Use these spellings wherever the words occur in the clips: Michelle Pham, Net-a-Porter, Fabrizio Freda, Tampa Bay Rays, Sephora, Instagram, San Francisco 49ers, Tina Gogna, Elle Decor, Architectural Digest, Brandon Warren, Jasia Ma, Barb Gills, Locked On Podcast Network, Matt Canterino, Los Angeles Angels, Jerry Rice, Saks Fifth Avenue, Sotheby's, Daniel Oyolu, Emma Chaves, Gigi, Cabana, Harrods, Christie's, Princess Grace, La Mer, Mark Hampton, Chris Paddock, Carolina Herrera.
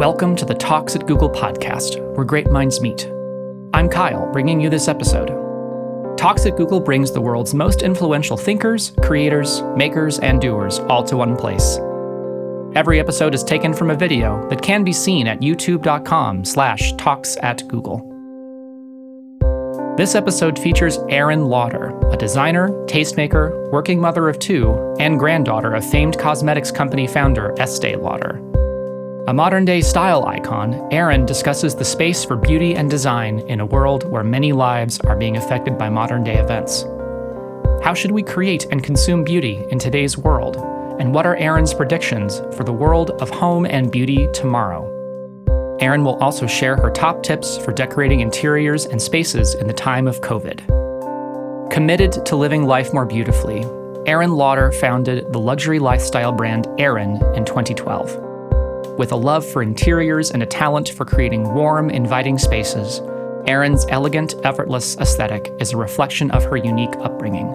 Welcome to the Talks at Google podcast, where great minds meet. I'm Kyle, bringing you this episode. Talks at Google brings the world's most influential thinkers, creators, makers, and doers all to one place. Every episode is taken from a video that can be seen at youtube.com/talksatgoogle. This episode features Aerin Lauder, a designer, tastemaker, working mother of two, and granddaughter of famed cosmetics company founder Estée Lauder. A modern-day style icon, Aerin discusses the space for beauty and design in a world where many lives are being affected by modern-day events. How should we create and consume beauty in today's world? And what are Aerin's predictions for the world of home and beauty tomorrow? Aerin will also share her top tips for decorating interiors and spaces in the time of COVID. Committed to living life more beautifully, Aerin Lauder founded the luxury lifestyle brand Aerin in 2012. With a love for interiors and a talent for creating warm, inviting spaces, Aerin's elegant, effortless aesthetic is a reflection of her unique upbringing.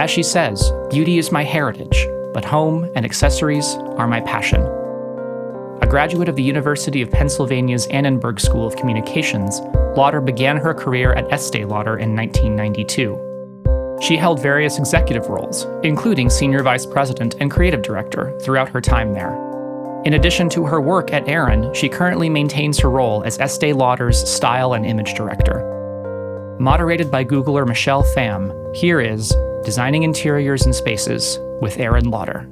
As she says, beauty is my heritage, but home and accessories are my passion. A graduate of the University of Pennsylvania's Annenberg School of Communications, Lauder began her career at Estée Lauder in 1992. She held various executive roles, including senior vice president and creative director, throughout her time there. In addition to her work at Aerin, she currently maintains her role as Estée Lauder's style and image director. Moderated by Googler Michelle Pham, here is Designing Interiors and Spaces with Aerin Lauder.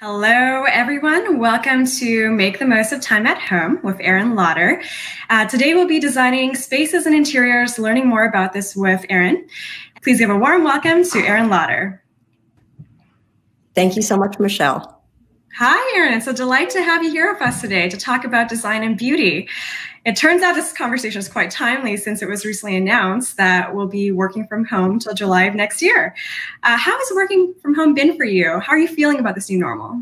Hello, everyone. Welcome to Make the Most of Time at Home with Aerin Lauder. Today, we'll be designing spaces and interiors, learning more about this with Aerin. Please give a warm welcome to Aerin Lauder. Thank you so much, Michelle. Hi, Aerin. It's a delight to have you here with us today to talk about design and beauty. It turns out this conversation is quite timely since it was recently announced that we'll be working from home till July of next year. How has working from home been for you? How are you feeling about this new normal?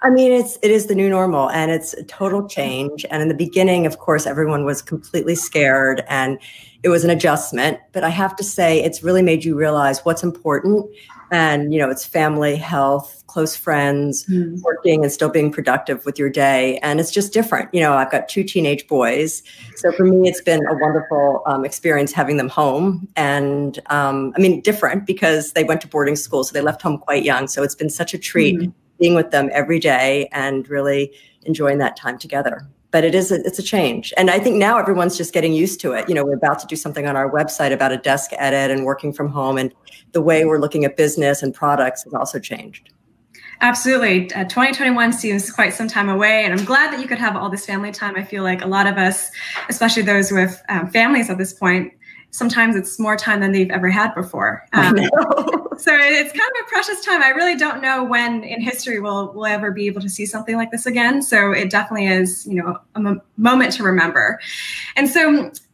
I mean, it is the new normal, and it's a total change. And in the beginning, of course, everyone was completely scared, and it was an adjustment. But I have to say, it's really made you realize what's important. And, you know, it's family, health, close friends, working and still being productive with your day. And it's just different. You know, I've got two teenage boys. So for me, it's been a wonderful experience having them home. And I mean, different because they went to boarding school, so they left home quite young. So it's been such a treat being with them every day and really enjoying that time together. But it's a change. And I think now everyone's just getting used to it. You know, we're about to do something on our website about a desk edit and working from home. And the way we're looking at business and products has also changed. Absolutely. 2021 seems quite some time away. And I'm glad that you could have all this family time. I feel like a lot of us, especially those with families at this point, sometimes it's more time than they've ever had before. So it's kind of a precious time. I really don't know when in history we'll ever be able to see something like this again. So it definitely is, you know, a moment to remember. And so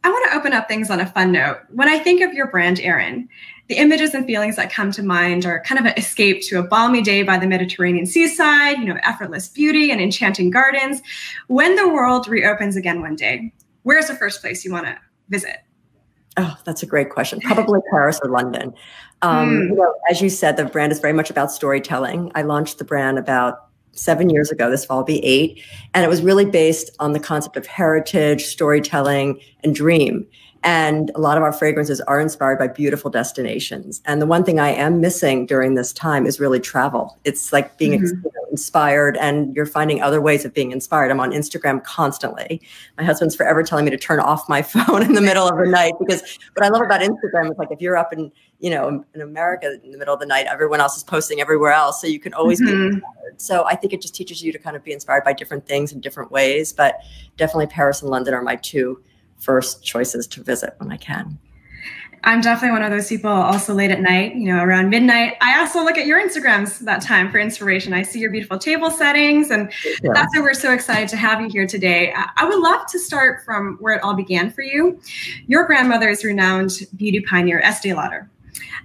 I want to open up things on a fun note. When I think of your brand, Aerin, the images and feelings that come to mind are kind of an escape to a balmy day by the Mediterranean seaside, you know, effortless beauty and enchanting gardens. When the world reopens again one day, where's the first place you want to visit? Oh, that's a great question. Probably Paris or London. You know, as you said, the brand is very much about storytelling. I launched the brand about 7 years ago. This fall will be 8. And it was really based on the concept of heritage, storytelling, and dream. And a lot of our fragrances are inspired by beautiful destinations. And the one thing I am missing during this time is really travel. It's like being inspired, and you're finding other ways of being inspired. I'm on Instagram constantly. My husband's forever telling me to turn off my phone in the middle of the night, because what I love about Instagram is, like, if you're up in, you know, in America in the middle of the night, everyone else is posting everywhere else. So you can always be inspired. So I think it just teaches you to kind of be inspired by different things in different ways. But definitely Paris and London are my two first choices to visit when I can. I'm definitely one of those people also late at night, you know, around midnight. I also look at your Instagrams that time for inspiration. I see your beautiful table settings, and that's why we're so excited to have you here today. I would love to start from where it all began for you. Your grandmother is renowned beauty pioneer Estée Lauder.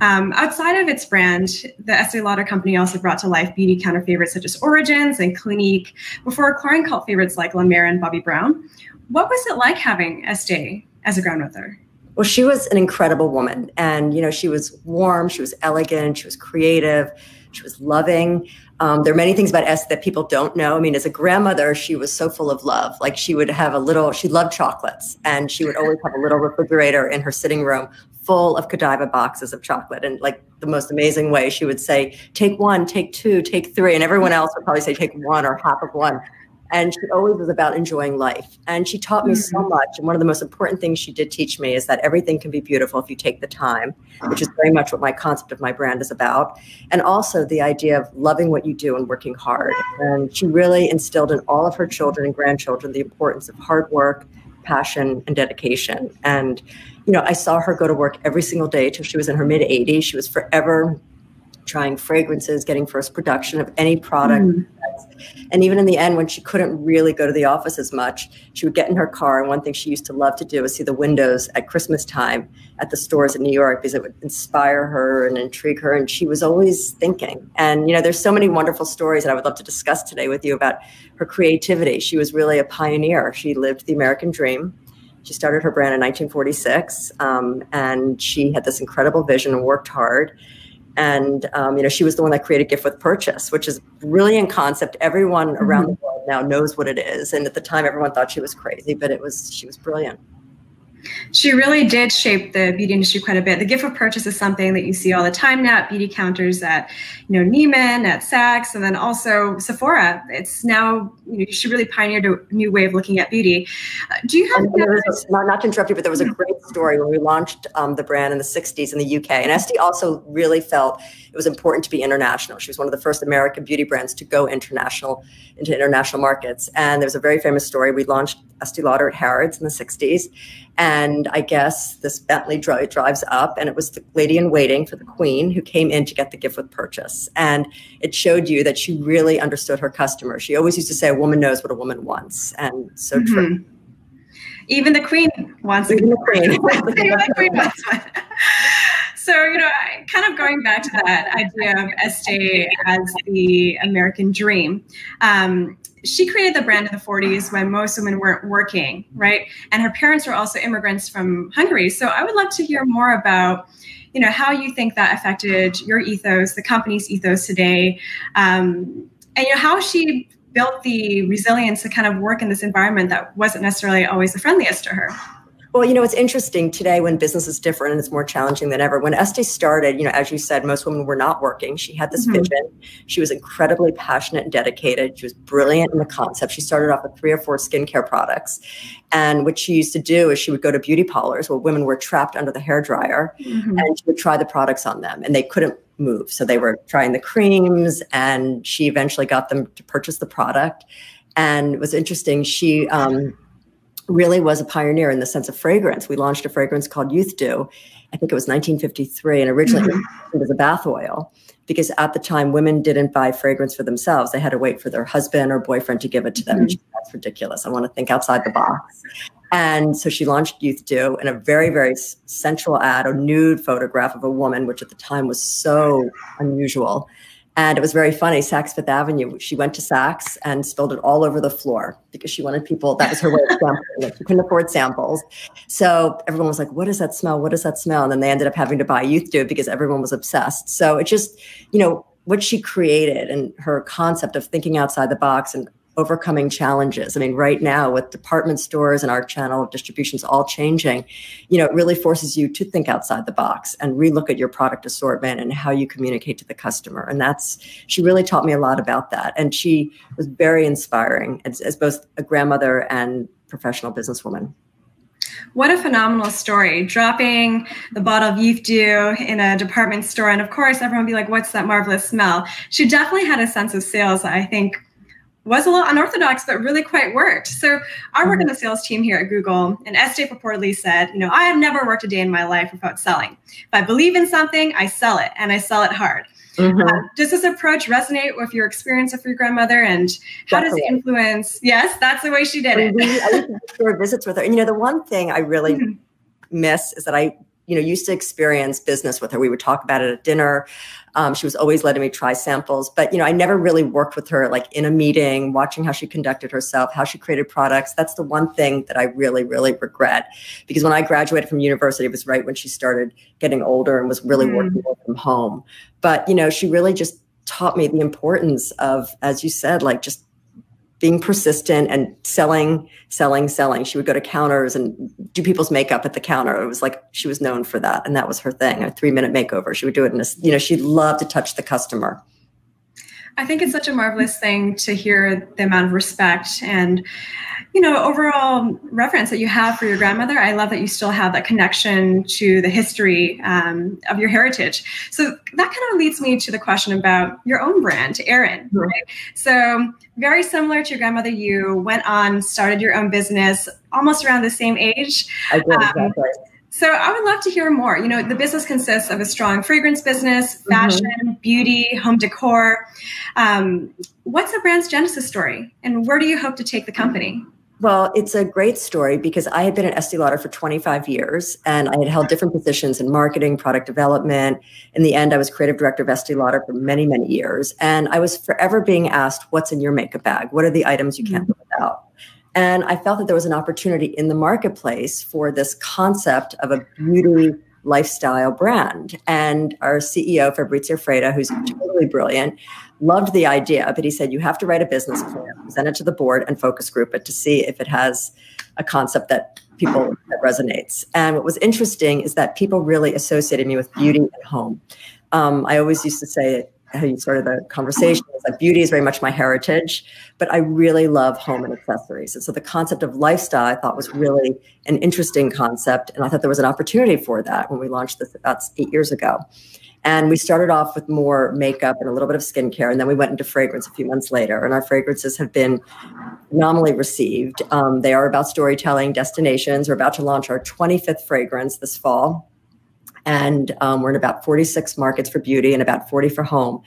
Outside of its brand, the Estée Lauder company also brought to life beauty counter favorites such as Origins and Clinique before acquiring cult favorites like La Mer and Bobbi Brown. What was it like having Estée as a grandmother? Well, she was an incredible woman. And, you know, she was warm, she was elegant, she was creative. She was loving. There are many things about Estée that people don't know. I mean, as a grandmother, she was so full of love. Like she would have a little, she loved chocolates, and she would always have a little refrigerator in her sitting room full of Godiva boxes of chocolate. And like the most amazing way, she would say, take one, take two, take three. And everyone else would probably say, take one or half of one. And she always was about enjoying life. And she taught me so much. And one of the most important things she did teach me is that everything can be beautiful if you take the time, which is very much what my concept of my brand is about. And also the idea of loving what you do and working hard. And she really instilled in all of her children and grandchildren the importance of hard work, passion, and dedication. And, you know, I saw her go to work every single day till she was in her mid 80s. She was forever trying fragrances, getting first production of any product. And even in the end, when she couldn't really go to the office as much, she would get in her car. And one thing she used to love to do was see the windows at Christmas time at the stores in New York, because it would inspire her and intrigue her. And she was always thinking. And, you know, there's so many wonderful stories that I would love to discuss today with you about her creativity. She was really a pioneer. She lived the American dream. She started her brand in 1946, and she had this incredible vision and worked hard. And, you know, she was the one that created Gift with Purchase, which is a brilliant concept. Everyone around the world now knows what it is. And at the time, everyone thought she was crazy, but it was, she was brilliant. She really did shape the beauty industry quite a bit. The gift of purchase is something that you see all the time now at beauty counters at, you know, Neiman, at Saks, and then also Sephora. It's now, you know, she really pioneered a new way of looking at beauty. Do you have not to interrupt you, but there was a great story when we launched the brand in the 60s in the UK. And Estée also really felt it was important to be international. She was one of the first American beauty brands to go international into international markets. And there was a very famous story. We launched Estée Lauder at Harrods in the 60s. And I guess this Bentley drives up, and it was the lady in waiting for the queen who came in to get the gift with purchase. And it showed you that she really understood her customer. She always used to say, a woman knows what a woman wants. And so true. Even the queen wants it. Even the queen. Even the queen wants one. So, you know, kind of going back to that idea of Estée as the American dream, she created the brand in the 40s when most women weren't working, right? And her parents were also immigrants from Hungary. So I would love to hear more about, you know, how you think that affected your ethos, the company's ethos today, and, you know, how she built the resilience to kind of work in this environment that wasn't necessarily always the friendliest to her. Well, you know, it's interesting today when business is different and it's more challenging than ever. When Estée started, you know, as you said, most women were not working. She had this vision. She was incredibly passionate and dedicated. She was brilliant in the concept. She started off with 3 or 4 skincare products. And what she used to do is she would go to beauty parlors where women were trapped under the hairdryer, and she would try the products on them, and they couldn't move. So they were trying the creams, and she eventually got them to purchase the product. And it was interesting. She really was a pioneer in the sense of fragrance. We launched a fragrance called Youth Dew. I think it was 1953, and originally it was a bath oil, because at the time women didn't buy fragrance for themselves. They had to wait for their husband or boyfriend to give it to them. And she said, that's ridiculous. I want to think outside the box. And so she launched Youth Dew in a very, very sensual ad, a nude photograph of a woman, which at the time was so unusual. And it was very funny, Saks Fifth Avenue, she went to Saks and spilled it all over the floor because she wanted people, that was her way of sampling. Like, she couldn't afford samples. So everyone was like, what is that smell? What is that smell? And then they ended up having to buy Youth Dew because everyone was obsessed. So it just, you know, what she created and her concept of thinking outside the box and overcoming challenges. I mean, right now with department stores and our channel of distributions all changing, you know, it really forces you to think outside the box and relook at your product assortment and how you communicate to the customer. And that's, she really taught me a lot about that. And she was very inspiring as both a grandmother and professional businesswoman. What a phenomenal story, dropping the bottle of Youth Dew in a department store. And of course, everyone would be like, what's that marvelous smell? She definitely had a sense of sales that I think was a little unorthodox, but really quite worked. So our work in the sales team here at Google, and Estée purportedly said, you know, I have never worked a day in my life without selling. If I believe in something, I sell it, and I sell it hard. Does this approach resonate with your experience with your grandmother, and how does it influence? Yes, that's the way she did it. I used to store visits with her. And, you know, the one thing I really miss is that I, you know, used to experience business with her. We would talk about it at dinner. She was always letting me try samples, but, you know, I never really worked with her, like in a meeting, watching how she conducted herself, how she created products. That's the one thing that I really, really regret, because when I graduated from university, it was right when she started getting older and was really working from home. But, you know, she really just taught me the importance of, as you said, like just being persistent and selling, selling, selling. She would go to counters and do people's makeup at the counter. It was like, she was known for that. And that was her thing, a 3-minute makeover. She would do it in a, you know, she loved to touch the customer. I think it's such a marvelous thing to hear the amount of respect and, you know, overall reverence that you have for your grandmother. I love that you still have that connection to the history of your heritage. So that kind of leads me to the question about your own brand, Aerin. Mm-hmm. Right? So very similar to your grandmother, you went on, started your own business almost around the same age. I did, exactly. So I would love to hear more. You know, the business consists of a strong fragrance business, fashion, beauty, home decor. What's the brand's genesis story, and where do you hope to take the company? Well, it's a great story because I had been at Estée Lauder for 25 years, and I had held different positions in marketing, product development. In the end, I was creative director of Estée Lauder for many, many years, and I was forever being asked, what's in your makeup bag? What are the items you can't live without? And I felt that there was an opportunity in the marketplace for this concept of a beauty lifestyle brand. And our CEO, Fabrizio Freda, who's totally brilliant, loved the idea, but he said, you have to write a business plan, present it to the board and focus group it to see if it has a concept that people, that resonates. And what was interesting is that people really associated me with beauty and home. I always used to say it, how you started the conversation, is that beauty is very much my heritage, but I really love home and accessories. And so the concept of lifestyle I thought was really an interesting concept. And I thought there was an opportunity for that when we launched this about 8 years ago. And we started off with more makeup and a little bit of skincare. And then we went into fragrance a few months later. And our fragrances have been phenomenally received. They are about storytelling destinations. We're about to launch our 25th fragrance this fall. And we're in about 46 markets for beauty and about 40 for home.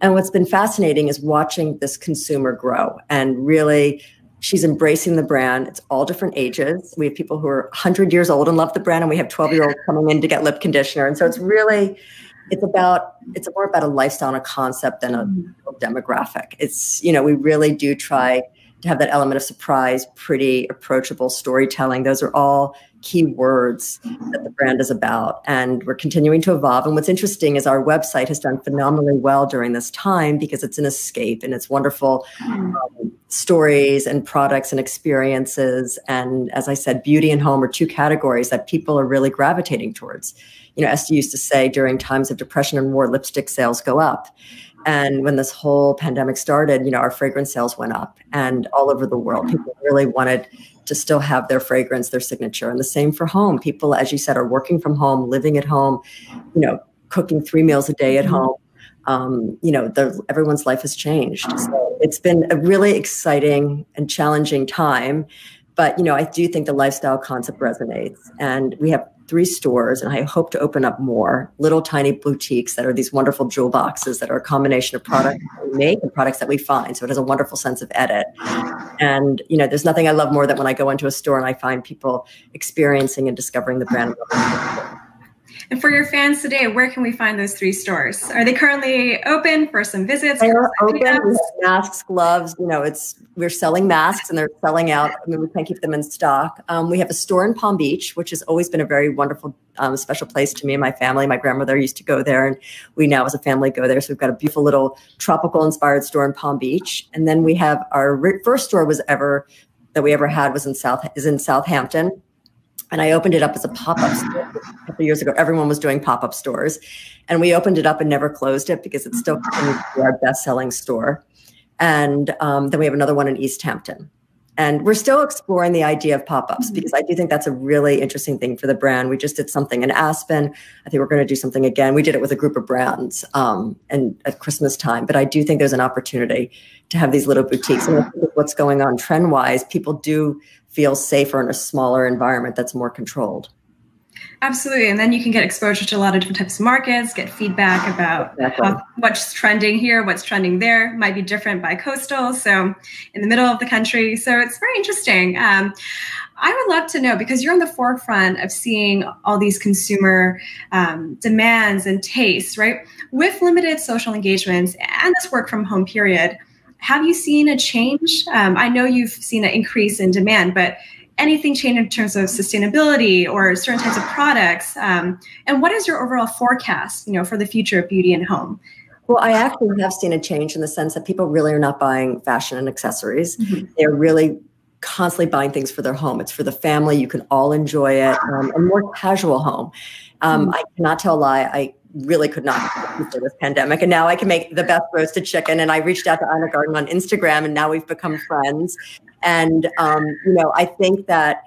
And what's been fascinating is watching this consumer grow. And really, she's embracing the brand. It's all different ages. We have people who are 100 years old and love the brand, and we have 12-year-olds coming in to get lip conditioner. And so it's really, it's more about a lifestyle and a concept than a demographic. It's, you know, we really do try to have that element of surprise, pretty, approachable storytelling. Those are all key words that the brand is about. And we're continuing to evolve. And what's interesting is our website has done phenomenally well during this time because it's an escape and it's wonderful stories and products and experiences. And as I said, beauty and home are two categories that people are really gravitating towards. You know, Estée used to say during times of depression and war, lipstick sales go up. And when this whole pandemic started, you know, our fragrance sales went up, and all over the world, people really wanted to still have their fragrance, their signature. And the same for home. People, as you said, are working from home, living at home, you know, cooking 3 meals a day at home. You know, everyone's life has changed. So it's been a really exciting and challenging time. But, you know, I do think the lifestyle concept resonates. And we have 3 stores, and I hope to open up more little tiny boutiques that are these wonderful jewel boxes that are a combination of products we make and products that we find. So it has a wonderful sense of edit. And, you know, there's nothing I love more than when I go into a store and I find people experiencing and discovering the brand. And for your fans today, where can we find those 3 stores? Are they currently open for some visits? They are open. Masks, gloves. You know, we're selling masks and they're selling out. I mean, we can't keep them in stock. We have a store in Palm Beach, which has always been a very wonderful, special place to me and my family. My grandmother used to go there, and we now as a family go there. So we've got a beautiful little tropical-inspired store in Palm Beach. And then we have our first store is in Southampton. And I opened it up as a pop-up store a couple of years ago. Everyone was doing pop-up stores. And we opened it up and never closed it because it's still our best-selling store. And then we have another one in East Hampton. And we're still exploring the idea of pop-ups because I do think that's a really interesting thing for the brand. We just did something in Aspen. I think we're going to do something again. We did it with a group of brands and at Christmas time. But I do think there's an opportunity to have these little boutiques. And what's going on trend-wise, people do feel safer in a smaller environment that's more controlled. Absolutely. And then you can get exposure to a lot of different types of markets, get feedback about what's trending here, what's trending there, might be different by coastal, so in the middle of the country. So it's very interesting. I would love to know, because you're on the forefront of seeing all these consumer demands and tastes, right? With limited social engagements and this work from home period, have you seen a change? I know you've seen an increase in demand, but anything change in terms of sustainability or certain types of products? And what is your overall forecast, you know, for the future of beauty and home? Well, I actually have seen a change in the sense that people really are not buying fashion and accessories. Mm-hmm. They're really constantly buying things for their home. It's for the family. You can all enjoy it. A more casual home. I cannot tell a lie. I really could not do this pandemic. And now I can make the best roasted chicken. And I reached out to Ina Garten on Instagram, and now we've become friends. And, you know, I think that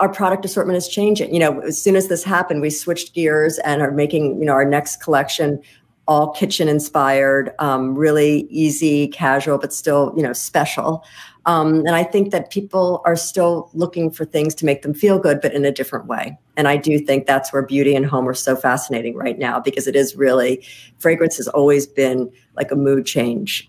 our product assortment is changing. You know, as soon as this happened, we switched gears and are making, you know, our next collection all kitchen inspired, really easy, casual, but still, you know, special. And I think that people are still looking for things to make them feel good, but in a different way. And I do think that's where beauty and home are so fascinating right now, because it is really, fragrance has always been like a mood changer.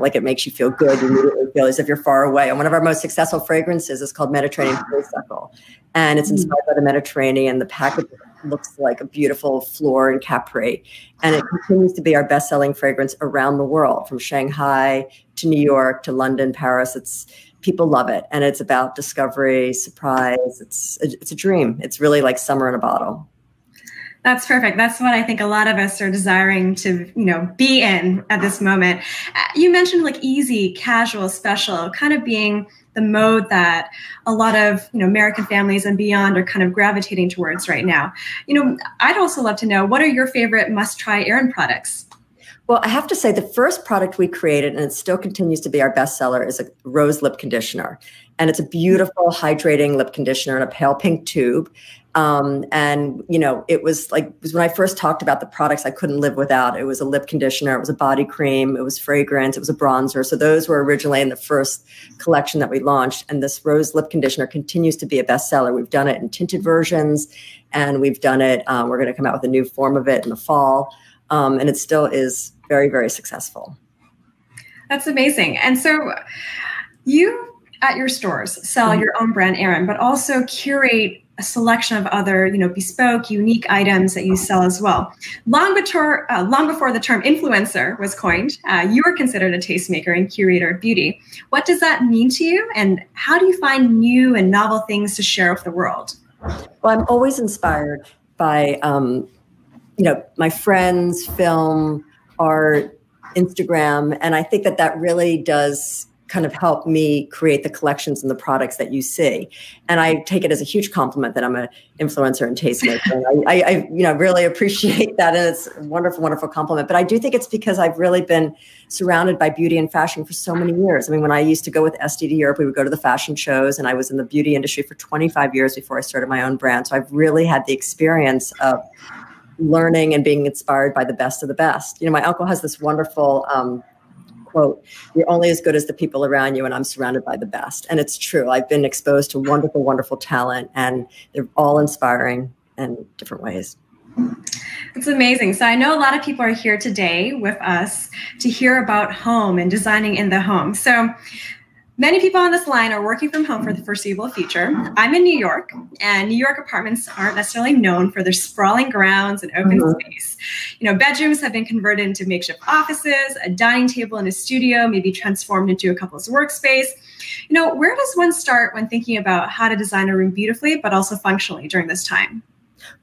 Like it makes you feel good. You immediately feel as if you're far away. And one of our most successful fragrances is called Mediterranean Coastal. And it's inspired by the Mediterranean. The package looks like a beautiful floor in Capri. And it continues to be our best-selling fragrance around the world, from Shanghai to New York to London, Paris. People love it. And it's about discovery, surprise. It's a dream. It's really like summer in a bottle. That's perfect. That's what I think a lot of us are desiring to, you know, be in at this moment. You mentioned like easy, casual, special, kind of being the mode that a lot of, you know, American families and beyond are kind of gravitating towards right now. You know, I'd also love to know, what are your favorite must-try Aerin products? Well, I have to say the first product we created, and it still continues to be our bestseller, is a rose lip conditioner. And it's a beautiful hydrating lip conditioner in a pale pink tube. And, you know, it was when I first talked about the products I couldn't live without. It was a lip conditioner, it was a body cream, it was fragrance, it was a bronzer. So those were originally in the first collection that we launched. And this rose lip conditioner continues to be a bestseller. We've done it in tinted versions, and we've done it, we're going to come out with a new form of it in the fall. And it still is very, very successful. That's amazing. And so you, at your stores, sell your own brand Aerin, but also curate a selection of other, you know, bespoke, unique items that you sell as well. Long before the term influencer was coined, you were considered a tastemaker and curator of beauty. What does that mean to you? And how do you find new and novel things to share with the world? Well, I'm always inspired by, you know, my friends, film, art, Instagram. And I think that that really does kind of help me create the collections and the products that you see. And I take it as a huge compliment that I'm an influencer and tastemaker. I you know, really appreciate that. And it's a wonderful, wonderful compliment. But I do think it's because I've really been surrounded by beauty and fashion for so many years. I mean, when I used to go with Estée to Europe, we would go to the fashion shows, and I was in the beauty industry for 25 years before I started my own brand. So I've really had the experience of learning and being inspired by the best of the best. You know, my uncle has this wonderful quote, "You're only as good as the people around you," and I'm surrounded by the best. And it's true. I've been exposed to wonderful, wonderful talent, and they're all inspiring in different ways. It's amazing. So I know a lot of people are here today with us to hear about home and designing in the home. So many people on this line are working from home for the foreseeable future. I'm in New York, and New York apartments aren't necessarily known for their sprawling grounds and open space. You know, bedrooms have been converted into makeshift offices, a dining table and a studio may be transformed into a couple's workspace. You know, where does one start when thinking about how to design a room beautifully, but also functionally during this time?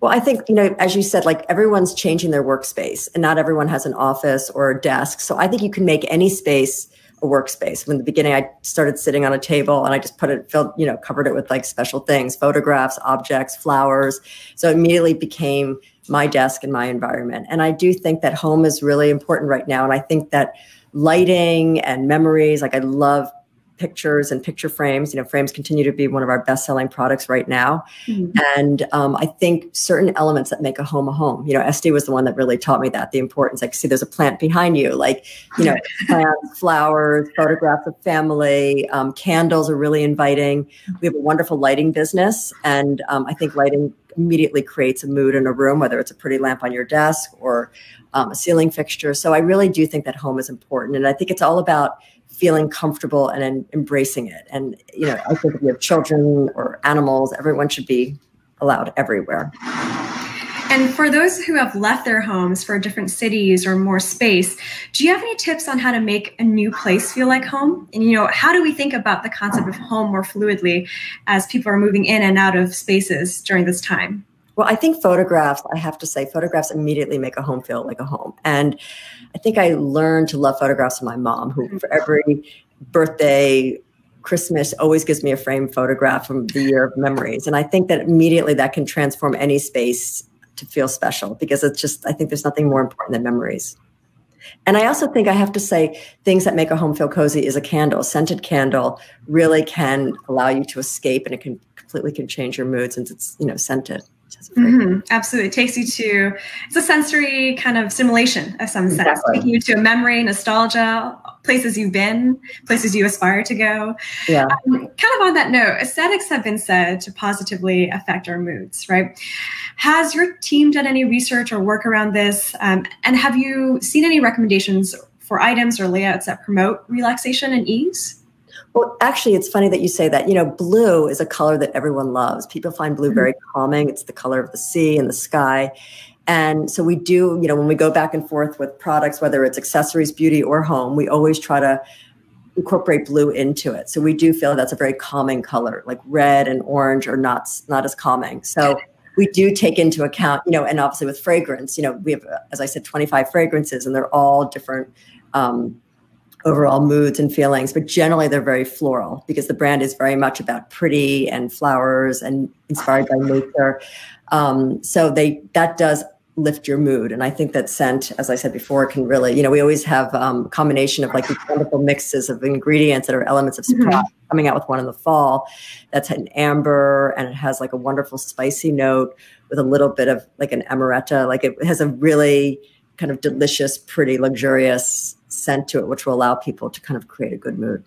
Well, I think, you know, as you said, like everyone's changing their workspace, and not everyone has an office or a desk. So I think you can make any space a workspace. When in the beginning, I started sitting on a table, and I just covered it with like special things, photographs, objects, flowers. So it immediately became my desk and my environment. And I do think that home is really important right now. And I think that lighting and memories, like I love pictures and picture frames. You know, frames continue to be one of our best-selling products right now. And I think certain elements that make a home a home. You know, Estée was the one that really taught me that, the importance. Like, see, there's a plant behind you. Like, you know, plants, flowers, photographs of family, candles are really inviting. We have a wonderful lighting business, and I think lighting immediately creates a mood in a room, whether it's a pretty lamp on your desk or a ceiling fixture. So I really do think that home is important, and I think it's all about feeling comfortable and embracing it. And, you know, I think if you have children or animals, everyone should be allowed everywhere. And for those who have left their homes for different cities or more space, do you have any tips on how to make a new place feel like home? And, you know, how do we think about the concept of home more fluidly as people are moving in and out of spaces during this time? Well, I think photographs, I have to say, photographs immediately make a home feel like a home. And I think I learned to love photographs from my mom, who for every birthday, Christmas, always gives me a framed photograph from the year of memories. And I think that immediately that can transform any space to feel special, because it's just, I think there's nothing more important than memories. And I also think I have to say things that make a home feel cozy is a candle. A scented candle really can allow you to escape, and it can completely can change your mood since it's, you know, scented. Mm-hmm. Absolutely. It takes you to, it's a sensory kind of simulation of some sense, taking you to a memory, nostalgia, places you've been, places you aspire to go. Yeah. Kind of on that note, aesthetics have been said to positively affect our moods, right? Has your team done any research or work around this? And have you seen any recommendations for items or layouts that promote relaxation and ease? Well, actually, it's funny that you say that. You know, blue is a color that everyone loves. People find blue very calming. It's the color of the sea and the sky. And so we do, you know, when we go back and forth with products, whether it's accessories, beauty, or home, we always try to incorporate blue into it. So we do feel that's a very calming color, like red and orange are not as calming. So we do take into account, you know, and obviously with fragrance, you know, we have, as I said, 25 fragrances, and they're all different overall moods and feelings, but generally they're very floral because the brand is very much about pretty and flowers and inspired by nature. So that does lift your mood. And I think that scent, as I said before, can really, you know, we always have a combination of like these wonderful mixes of ingredients that are elements of surprise. Mm-hmm. Coming out with one in the fall that's an amber, and it has like a wonderful spicy note with a little bit of like an amaretto. Like it has a really kind of delicious, pretty, luxurious scent to it, which will allow people to kind of create a good mood.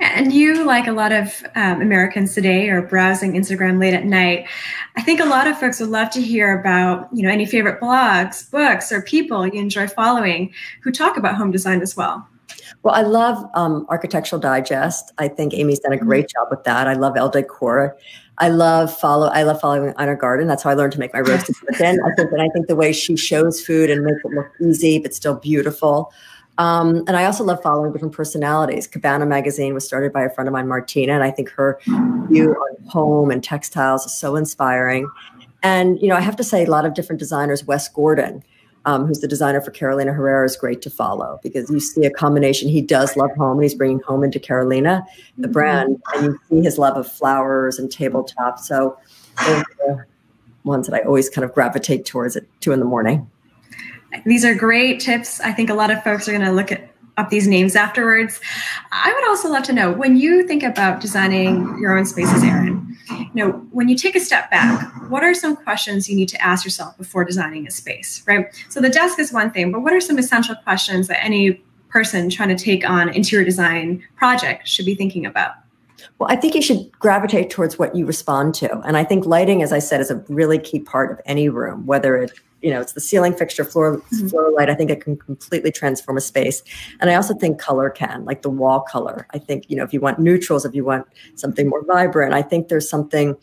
And you, like a lot of Americans today, are browsing Instagram late at night. I think a lot of folks would love to hear about, you know, any favorite blogs, books, or people you enjoy following who talk about home design as well. Well, I love Architectural Digest. I think Amy's done a great job with that. I love Elle Decor. I love following Ina Garten. That's how I learned to make my roasted chicken. I think the way she shows food and makes it look easy but still beautiful. And I also love following different personalities. Cabana magazine was started by a friend of mine, Martina, and I think her view on home and textiles is so inspiring. And you know, I have to say, a lot of different designers. Wes Gordon, who's the designer for Carolina Herrera, is great to follow because you see a combination. He does love home, and he's bringing home into Carolina, the brand, and you see his love of flowers and tabletop. So those are the ones that I always kind of gravitate towards at 2 in the morning. These are great tips. I think a lot of folks are going to look up these names afterwards. I would also love to know, when you think about designing your own spaces, Aerin, you know, when you take a step back, what are some questions you need to ask yourself before designing a space, right? So the desk is one thing, but what are some essential questions that any person trying to take on an interior design project should be thinking about? Well, I think you should gravitate towards what you respond to. And I think lighting, as I said, is a really key part of any room, whether it's, you know, it's the ceiling fixture, floor light. I think it can completely transform a space. And I also think color can, like the wall color. I think, you know, if you want neutrals, if you want something more vibrant, I think there's something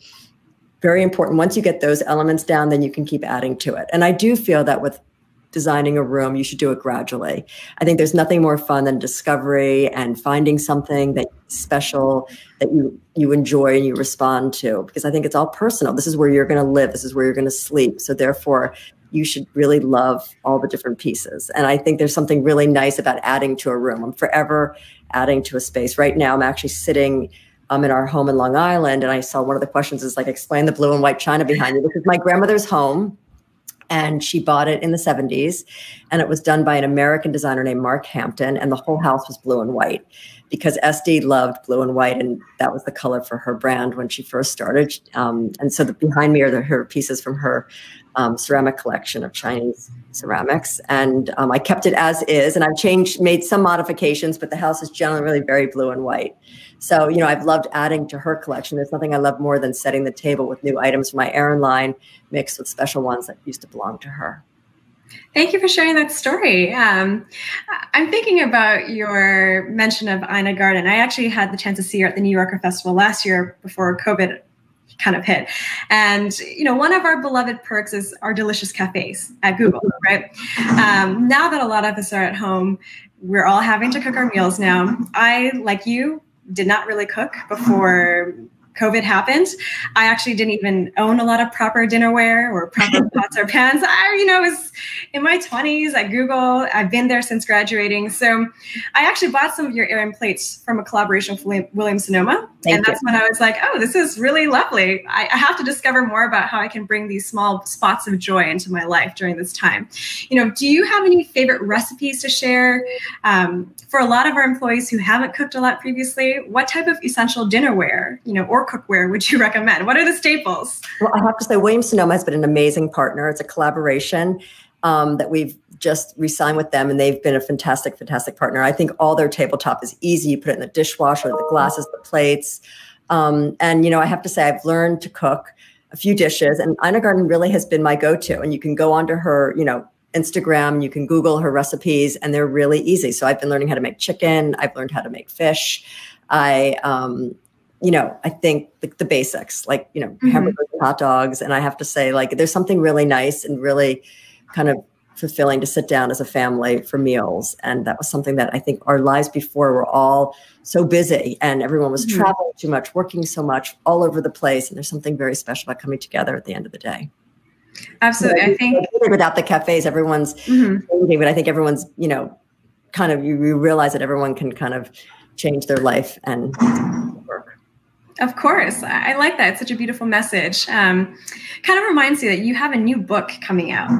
very important. Once you get those elements down, then you can keep adding to it. And I do feel that with designing a room, you should do it gradually. I think there's nothing more fun than discovery and finding something that's special that you enjoy and you respond to, because I think it's all personal. This is where you're going to live. This is where you're going to sleep. So therefore, you should really love all the different pieces. And I think there's something really nice about adding to a room. I'm forever adding to a space. Right now, I'm actually sitting in our home in Long Island, and I saw one of the questions is like, explain the blue and white china behind you. This is my grandmother's home, and she bought it in the 70s, and it was done by an American designer named Mark Hampton, and the whole house was blue and white because Estée loved blue and white, and that was the color for her brand when she first started. And so behind me are her pieces from her ceramic collection of Chinese ceramics, and I kept it as is, and I've made some modifications, but the house is generally really very blue and white. So, you know, I've loved adding to her collection. There's nothing I love more than setting the table with new items from my Aerin line mixed with special ones that used to belong to her. Thank you for sharing that story. I'm thinking about your mention of Ina Garten. I actually had the chance to see her at the New Yorker Festival last year before COVID kind of hit. And, you know, one of our beloved perks is our delicious cafes at Google, right? Now that a lot of us are at home, we're all having to cook our meals now. I, like you, did not really cook before COVID happened, I actually didn't even own a lot of proper dinnerware or proper pots or pans. I was in my 20s. I Googled. I've been there since graduating. So I actually bought some of your Aerin plates from a collaboration with Williams-Sonoma. And that's when I was like, oh, this is really lovely. I have to discover more about how I can bring these small spots of joy into my life during this time. You know, do you have any favorite recipes to share? For a lot of our employees who haven't cooked a lot previously, what type of essential dinnerware, or cookware would you recommend? What are the staples? Well, I have to say Williams-Sonoma has been an amazing partner. It's a collaboration that we've just re-signed with them, and they've been a fantastic, fantastic partner. I think all their tabletop is easy. You put it in the dishwasher, the glasses, the plates. And, I have to say I've learned to cook a few dishes, and Ina Garten really has been my go-to. And you can go onto her, Instagram, you can Google her recipes, and they're really easy. So I've been learning how to make chicken. I've learned how to make fish. I think the basics, hamburgers and hot dogs. And I have to say, there's something really nice and really kind of fulfilling to sit down as a family for meals. And that was something that I think our lives before were all so busy, and everyone was traveling too much, working so much all over the place. And there's something very special about coming together at the end of the day. Absolutely. I think without the cafes, everyone's eating, but I think everyone's, you realize that everyone can kind of change their life and work. Of course. I like that. It's such a beautiful message. Kind of reminds you that you have a new book coming out,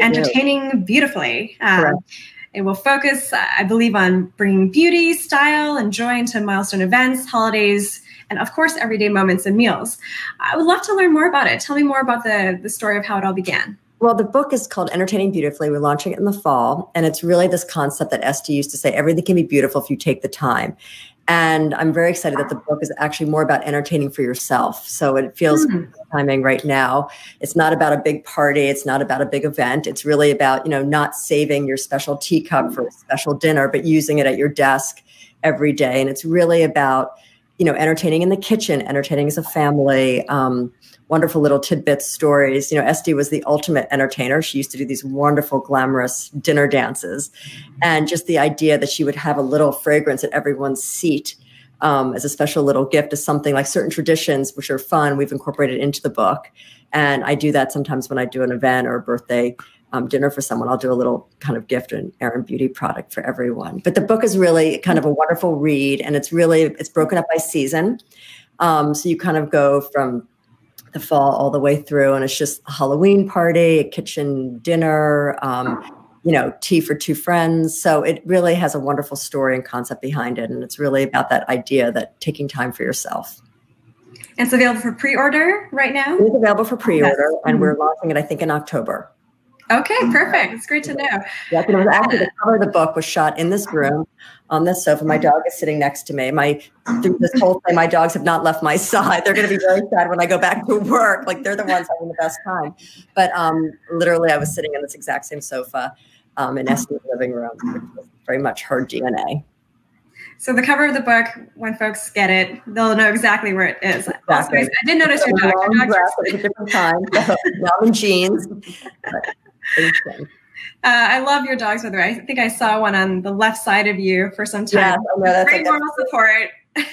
Entertaining Beautifully. It will focus, I believe, on bringing beauty, style, and joy into milestone events, holidays, and of course, everyday moments and meals. I would love to learn more about it. Tell me more about the story of how it all began. Well, the book is called Entertaining Beautifully. We're launching it in the fall. And it's really this concept that Estée used to say, everything can be beautiful if you take the time. And I'm very excited that the book is actually more about entertaining for yourself. So it feels timing right now. It's not about a big party. It's not about a big event. It's really about, not saving your special teacup for a special dinner, but using it at your desk every day. And it's really about, entertaining in the kitchen, entertaining as a family, wonderful little tidbits, stories. Estée was the ultimate entertainer. She used to do these wonderful, glamorous dinner dances. And just the idea that she would have a little fragrance at everyone's seat as a special little gift is something like certain traditions, which are fun, we've incorporated into the book. And I do that sometimes when I do an event or a birthday dinner for someone. I'll do a little kind of gift and Aerin beauty product for everyone. But the book is really kind of a wonderful read, and it's broken up by season. So you kind of go from the fall all the way through, and it's just a Halloween party, a kitchen dinner, tea for two friends. So it really has a wonderful story and concept behind it. And it's really about that idea that taking time for yourself. And it's available for pre-order right now? It's available for pre-order, and we're launching it, I think, in October. Okay, perfect. It's great to know. Yeah, actually, the cover of the book was shot in this room on this sofa. My dog is sitting next to me. Through this whole thing, my dogs have not left my side. They're going to be very sad when I go back to work. They're the ones having the best time. But literally, I was sitting on this exact same sofa in Estée's living room, which was very much her DNA. So the cover of the book, when folks get it, they'll know exactly where it is. Exactly. I did notice your dog. At a different time. So now I'm in jeans. But, I love your dogs, by the way. I think I saw one on the left side of you for some time. Yes, I know. That's great moral support. Yeah,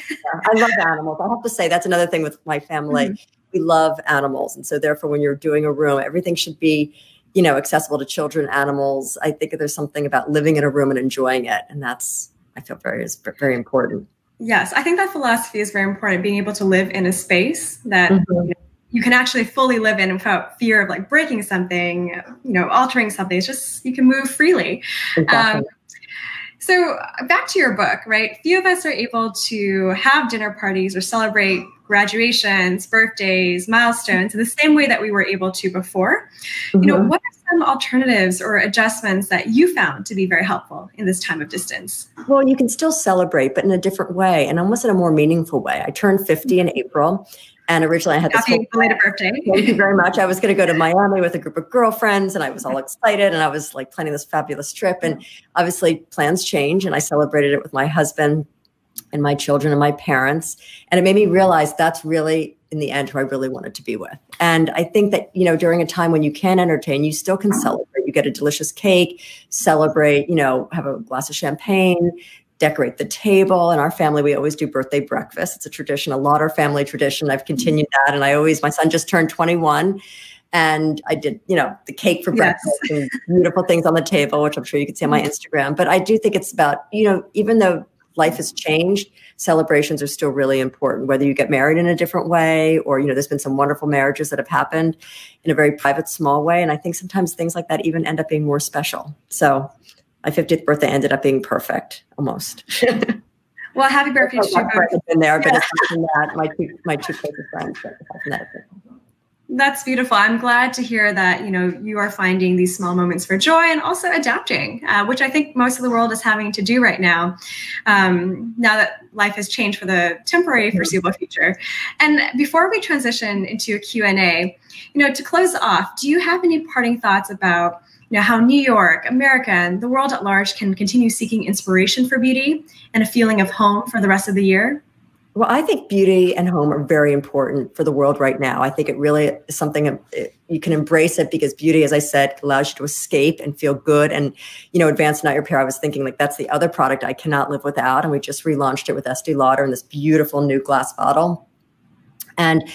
I love animals. I have to say that's another thing with my family. We love animals. And so therefore, when you're doing a room, everything should be, accessible to children, animals. I think there's something about living in a room and enjoying it. And that's, I feel, very important. Yes, I think that philosophy is very important, being able to live in a space that you can actually fully live in without fear of breaking something, altering something. It's just, you can move freely. Exactly. So back to your book, right? Few of us are able to have dinner parties or celebrate graduations, birthdays, milestones in the same way that we were able to before. What are some alternatives or adjustments that you found to be very helpful in this time of distance? Well, you can still celebrate, but in a different way and almost in a more meaningful way. I turned 50 in April. And originally I had this whole belated birthday. Thank you very much. I was going to go to Miami with a group of girlfriends, and I was all excited, and I was planning this fabulous trip, and obviously plans change. And I celebrated it with my husband and my children and my parents. And it made me realize that's really in the end who I really wanted to be with. And I think that, during a time when you can entertain, you still can celebrate. You get a delicious cake, celebrate, have a glass of champagne, decorate the table. In our family, we always do birthday breakfast. It's a tradition, a Lauder family tradition. I've continued that. And I always, my son just turned 21 and I did, you know, the cake for breakfast and beautiful things on the table, which I'm sure you can see on my Instagram. But I do think it's about, you know, even though life has changed, celebrations are still really important, whether you get married in a different way or, you know, there's been some wonderful marriages that have happened in a very private, small way. And I think sometimes things like that even end up being more special. So my 50th birthday ended up being perfect, almost. Well, happy birthday to you. Been there, but it's that my two closest friends. That's beautiful. I'm glad to hear that, you know, you are finding these small moments for joy and also adapting, which I think most of the world is having to do right now, now that life has changed for the temporary foreseeable future. And before we transition into a Q&A, you know, to close off, do you have any parting thoughts about, you know, how New York, America, and the world at large can continue seeking inspiration for beauty and a feeling of home for the rest of the year? Well, I think beauty and home are very important for the world right now. I think it really is something you can embrace it because beauty, as I said, allows you to escape and feel good. And, you know, Advanced Night Repair, I was thinking like that's the other product I cannot live without. And we just relaunched it with Estée Lauder in this beautiful new glass bottle. And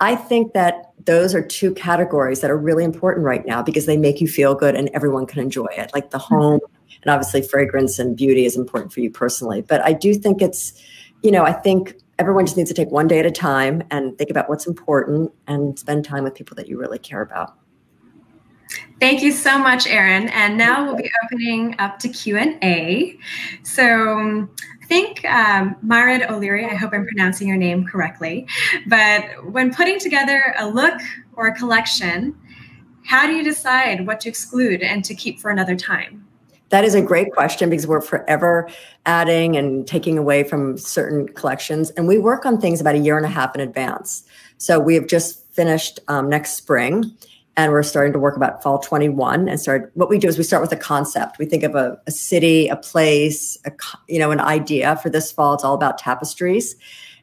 I think that those are two categories that are really important right now because they make you feel good and everyone can enjoy it. Like the home and obviously fragrance and beauty is important for you personally. But I do think it's, you know, I think everyone just needs to take one day at a time and think about what's important and spend time with people that you really care about. Thank you so much, Aerin. And now we'll be opening up to Q&A. So I think Myrid O'Leary, I hope I'm pronouncing your name correctly, but when putting together a look or a collection, how do you decide what to exclude and to keep for another time? That is a great question because we're forever adding and taking away from certain collections. And we work on things about a year and a half in advance. So we have just finished next spring and we're starting to work about fall 21 and what we do is we start with a concept. We think of a city, a place, you know, an idea. For this fall, it's all about tapestries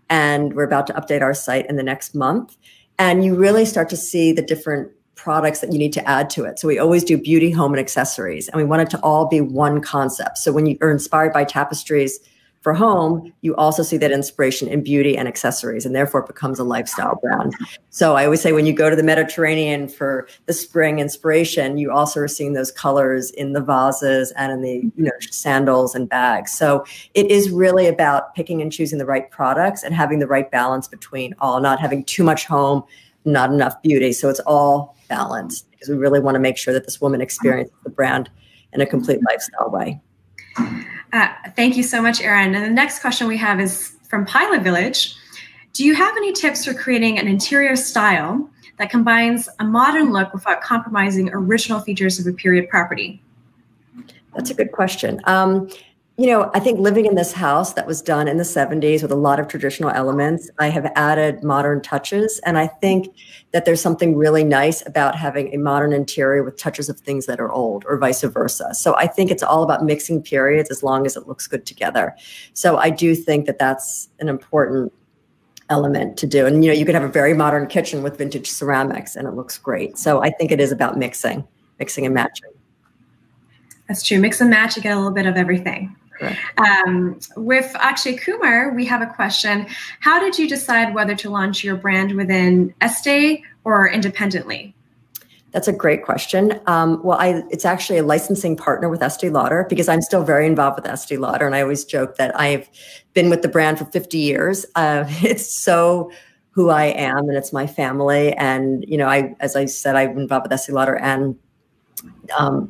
and we're about to update our site in the next month. And you really start to see the different products that you need to add to it. So we always do beauty, home, and accessories. And we want it to all be one concept. So when you are inspired by tapestries for home, you also see that inspiration in beauty and accessories, and therefore it becomes a lifestyle brand. So I always say when you go to the Mediterranean for the spring inspiration, you also are seeing those colors in the vases and in the, you know, sandals and bags. So it is really about picking and choosing the right products and having the right balance between all, not having too much home, not enough beauty. So it's all balanced because we really want to make sure that this woman experiences the brand in a complete lifestyle way. Thank you so much, Aerin. And the next question we have is from Pila Village. Do you have any tips for creating an interior style that combines a modern look without compromising original features of a period property? That's a good question. You know, I think living in this house that was done in the 70s with a lot of traditional elements, I have added modern touches. And I think that there's something really nice about having a modern interior with touches of things that are old or vice versa. So I think it's all about mixing periods as long as it looks good together. So I do think that that's an important element to do. And, you know, you could have a very modern kitchen with vintage ceramics and it looks great. So I think it is about mixing and matching. That's true. Mix and match, you get a little bit of everything. With Akshay Kumar, we have a question. How did you decide whether to launch your brand within Estée or independently? That's a great question. Well, it's actually a licensing partner with Estée Lauder because I'm still very involved with Estée Lauder. And I always joke that I've been with the brand for 50 years. It's so who I am and it's my family. And, you know, as I said, I've been involved with Estée Lauder and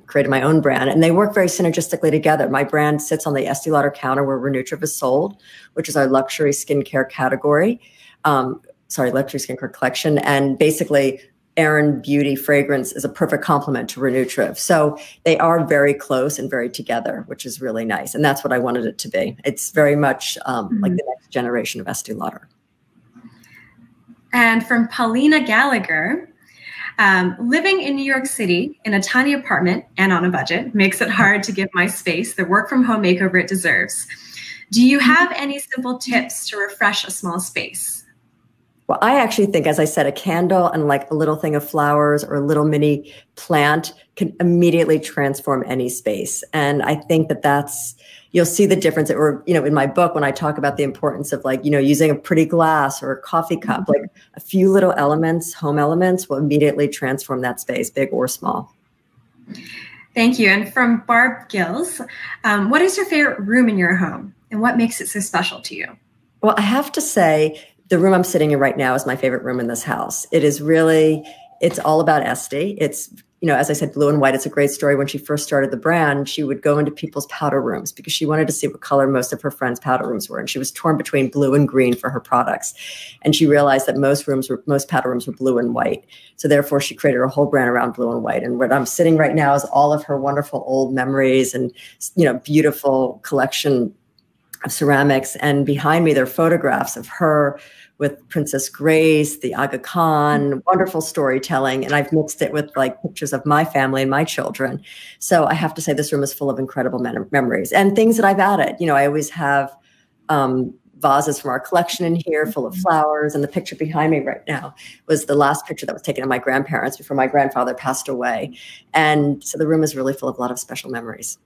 created my own brand, and they work very synergistically together. My brand sits on the Estée Lauder counter where Re-Nutriv is sold, which is our luxury skincare category, luxury skincare collection. And basically Aerin Beauty Fragrance is a perfect complement to Re-Nutriv. So they are very close and very together, which is really nice. And that's what I wanted it to be. It's very much like the next generation of Estée Lauder. And from Paulina Gallagher, living in New York City in a tiny apartment and on a budget makes it hard to give my space the work from home makeover it deserves. Do you have any simple tips to refresh a small space? Well, I actually think, as I said, a candle and like a little thing of flowers or a little mini plant can immediately transform any space. And I think that that's, you'll see the difference. Or, you know, in my book, when I talk about the importance of like, you know, using a pretty glass or a coffee cup, like a few little elements, home elements will immediately transform that space, big or small. Thank you. And from Barb Gills, what is your favorite room in your home and what makes it so special to you? Well, I have to say, the room I'm sitting in right now is my favorite room in this house. It is really, it's all about Estée. It's, you know, as I said, blue and white. It's a great story. When she first started the brand, she would go into people's powder rooms because she wanted to see what color most of her friends' powder rooms were. And she was torn between blue and green for her products. And she realized that most powder rooms were blue and white. So therefore she created her whole brand around blue and white. And what I'm sitting right now is all of her wonderful old memories and, you know, beautiful collection of ceramics, and behind me there are photographs of her with Princess Grace, the Aga Khan, wonderful storytelling. And I've mixed it with like pictures of my family and my children. So I have to say this room is full of incredible memories and things that I've added. You know, I always have vases from our collection in here full of flowers. And the picture behind me right now was the last picture that was taken of my grandparents before my grandfather passed away. And so the room is really full of a lot of special memories.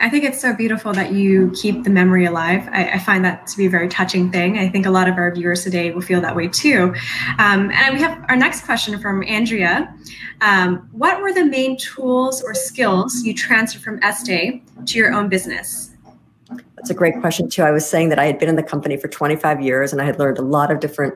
I think it's so beautiful that you keep the memory alive. I find that to be a very touching thing. I think a lot of our viewers today will feel that way too. And we have our next question from Andrea. What were the main tools or skills you transferred from Estée to your own business? That's a great question too. I was saying that I had been in the company for 25 years and I had learned a lot of different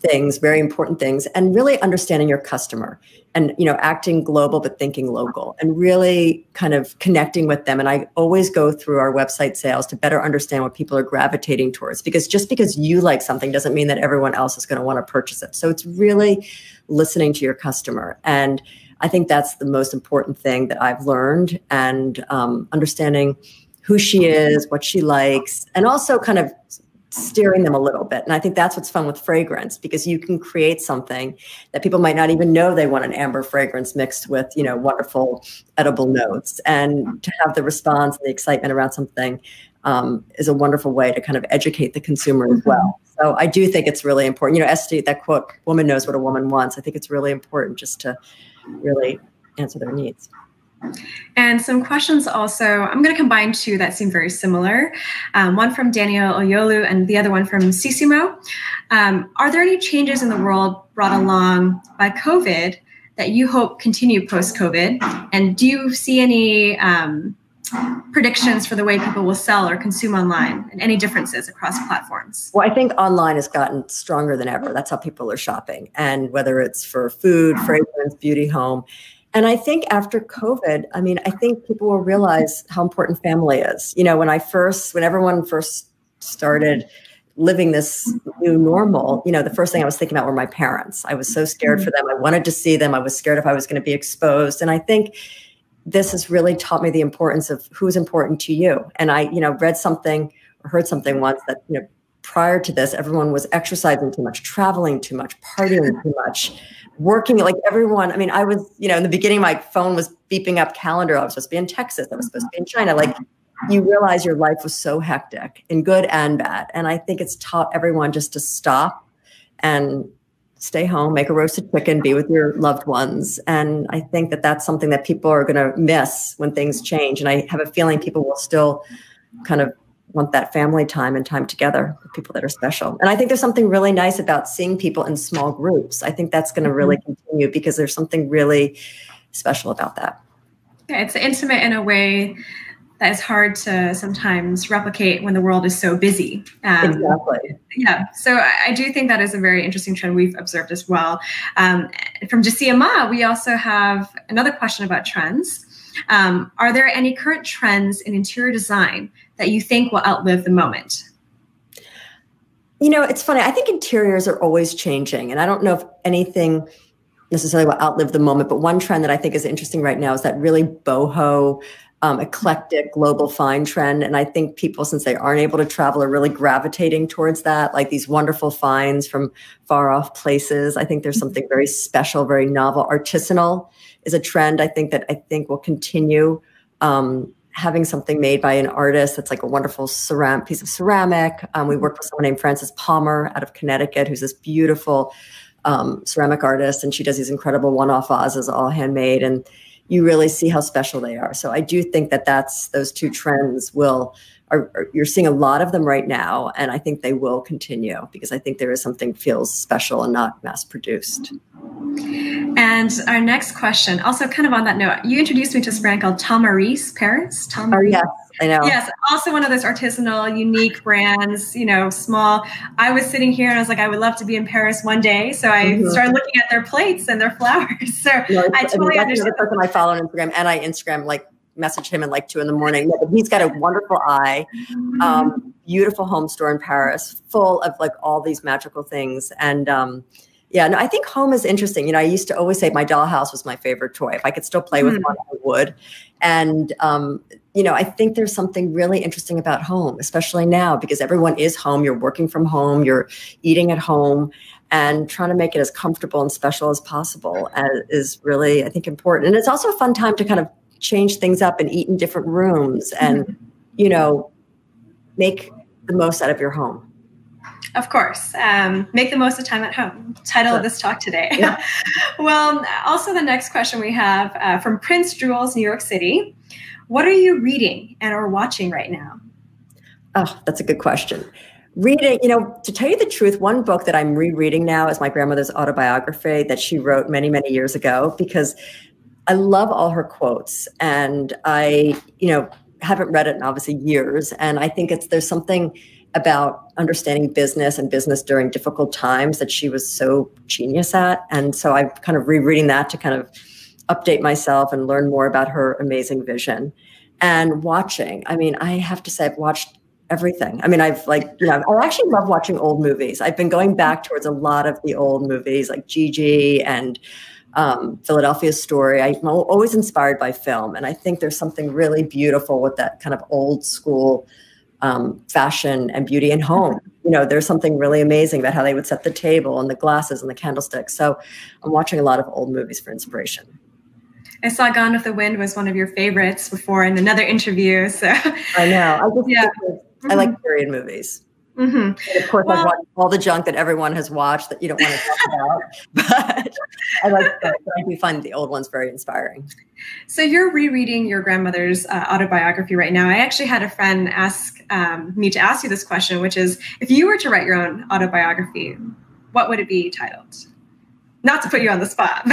things, very important things, and really understanding your customer and, you know, acting global, but thinking local and really kind of connecting with them. And I always go through our website sales to better understand what people are gravitating towards, because just because you like something doesn't mean that everyone else is going to want to purchase it. So it's really listening to your customer. And I think that's the most important thing that I've learned, and understanding who she is, what she likes, and also kind of steering them a little bit. And I think that's what's fun with fragrance, because you can create something that people might not even know they want an amber fragrance mixed with, you know, wonderful edible notes. And to have the response and the excitement around something is a wonderful way to kind of educate the consumer as well. So I do think it's really important. You know, Estée, that quote, "Woman knows what a woman wants." I think it's really important just to really answer their needs. And some questions also, I'm going to combine two that seem very similar. One from Daniel Oyolu and the other one from Sisimo. Are there any changes in the world brought along by COVID that you hope continue post-COVID? And do you see any predictions for the way people will sell or consume online, and any differences across platforms? Well, I think online has gotten stronger than ever. That's how people are shopping. And whether it's for food, fragrance, beauty, home. And I think after COVID, I mean, I think people will realize how important family is. You know, when everyone first started living this new normal, you know, the first thing I was thinking about were my parents. I was so scared for them. I wanted to see them. I was scared if I was going to be exposed. And I think this has really taught me the importance of who's important to you. And I, you know, read something or heard something once that, you know, prior to this, everyone was exercising too much, traveling too much, partying too much, working like everyone. I mean, I was, you know, in the beginning, my phone was beeping up calendar. I was supposed to be in Texas. I was supposed to be in China. Like, you realize your life was so hectic in good and bad. And I think it's taught everyone just to stop and stay home, make a roasted chicken, be with your loved ones. And I think that that's something that people are going to miss when things change. And I have a feeling people will still kind of want that family time and time together with people that are special. And I think there's something really nice about seeing people in small groups. I think that's going to really continue, because there's something really special about that. Yeah, it's intimate in a way that is hard to sometimes replicate when the world is so busy. Exactly. Yeah. So I do think that is a very interesting trend we've observed as well. From Jasia Ma, we also have another question about trends. Are there any current trends in interior design that you think will outlive the moment? You know, it's funny. I think interiors are always changing, and I don't know if anything necessarily will outlive the moment, but one trend that I think is interesting right now is that really boho, eclectic, global fine trend. And I think people, since they aren't able to travel, are really gravitating towards that, like these wonderful finds from far off places. I think there's something very special, very novel. Artisanal is a trend I think will continue having something made by an artist that's like a wonderful piece of ceramic. We worked with someone named Frances Palmer out of Connecticut, who's this beautiful ceramic artist, and she does these incredible one-off vases, all handmade, and you really see how special they are. So I do think that those two trends you're seeing a lot of them right now, and I think they will continue because I think there is something feels special and not mass-produced. And our next question, also kind of on that note, you introduced me to this brand called Tomarice Paris. Tomarice. Oh, yes, I know. Yes, also one of those artisanal, unique brands, you know, small. I was sitting here and I was like, I would love to be in Paris one day. So I started looking at their plates and their flowers. So no, I totally understand. The person I follow on Instagram, and I Instagram like message him at like 2 in the morning. He's got a wonderful eye, beautiful home store in Paris, full of like all these magical things. And yeah, no, I think home is interesting. You know, I used to always say my dollhouse was my favorite toy. If I could still play with one, I would. And, you know, I think there's something really interesting about home, especially now, because everyone is home. You're working from home, you're eating at home, and trying to make it as comfortable and special as possible is really, I think, important. And it's also a fun time to kind of change things up and eat in different rooms and, you know, make the most out of your home. Of course, make the most of time at home. Title of this talk today. Yeah. Well, also the next question we have from Prince Jules, New York City. What are you reading and or watching right now? Oh, that's a good question. Reading, you know, to tell you the truth, one book that I'm rereading now is my grandmother's autobiography that she wrote many, many years ago, because I love all her quotes, and I, you know, haven't read it in obviously years. And I think there's something about understanding business and business during difficult times that she was so genius at. And so I'm kind of rereading that to kind of update myself and learn more about her amazing vision. And watching, I mean, I have to say I've watched everything. I mean, I've like, you know, I actually love watching old movies. I've been going back towards a lot of the old movies like Gigi and Philadelphia Story. I'm always inspired by film. And I think there's something really beautiful with that kind of old school fashion and beauty and home. You know, there's something really amazing about how they would set the table and the glasses and the candlesticks. So I'm watching a lot of old movies for inspiration. I saw Gone with the Wind was one of your favorites before in another interview. So I know. I just I like period movies. And of course, well, I've watched all the junk that everyone has watched that you don't want to talk about. But I like that. I find the old ones very inspiring. So you're rereading your grandmother's autobiography right now. I actually had a friend ask me to ask you this question, which is, if you were to write your own autobiography, what would it be titled? Not to put you on the spot.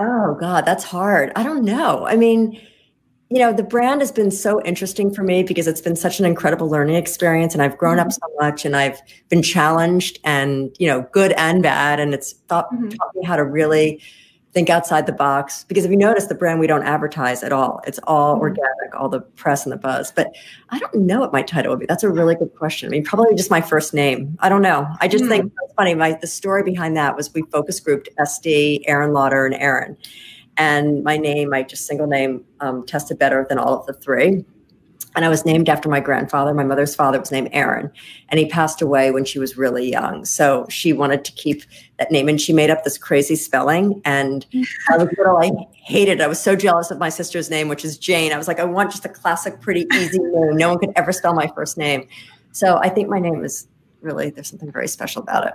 Oh, God, that's hard. I don't know. I mean, you know, the brand has been so interesting for me because it's been such an incredible learning experience, and I've grown up so much, and I've been challenged, and, you know, good and bad. And it's taught me how to really think outside the box, because if you notice the brand, we don't advertise at all. It's all organic, all the press and the buzz. But I don't know what my title would be. That's a really good question. I mean, probably just my first name. I don't know. I just think it's funny. The story behind that was we focus grouped Estée, Aerin Lauder, and Aerin. And my name, my just single name, tested better than all of the three. And I was named after my grandfather. My mother's father was named Aerin, and he passed away when she was really young. So she wanted to keep that name, and she made up this crazy spelling. And I was little, I hated it. I was so jealous of my sister's name, which is Jane. I was like, I want just a classic, pretty, easy name. No one could ever spell my first name. So I think my name is really, there's something very special about it.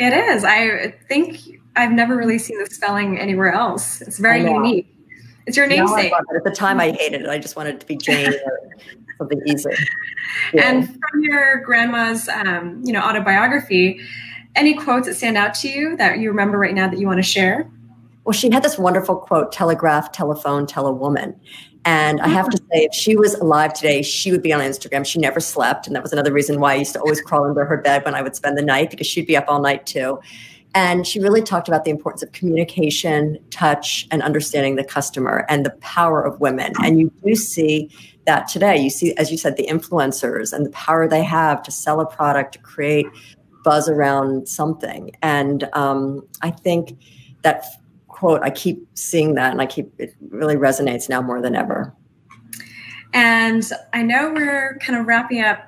It is. I think I've never really seen the spelling anywhere else. It's very unique. It's your namesake. At the time, I hated it. I just wanted it to be Jane or something easy. Yeah. And from your grandma's, you know, autobiography, any quotes that stand out to you that you remember right now that you want to share? Well, she had this wonderful quote, telegraph, telephone, tell a woman. And I have to say, if she was alive today, she would be on Instagram. She never slept. And that was another reason why I used to always crawl under her bed when I would spend the night, because she'd be up all night too. And she really talked about the importance of communication, touch, and understanding the customer and the power of women. And you do see that today. You see, as you said, the influencers and the power they have to sell a product, to create buzz around something. And I think that quote, I keep seeing that, and it really resonates now more than ever. And I know we're kind of wrapping up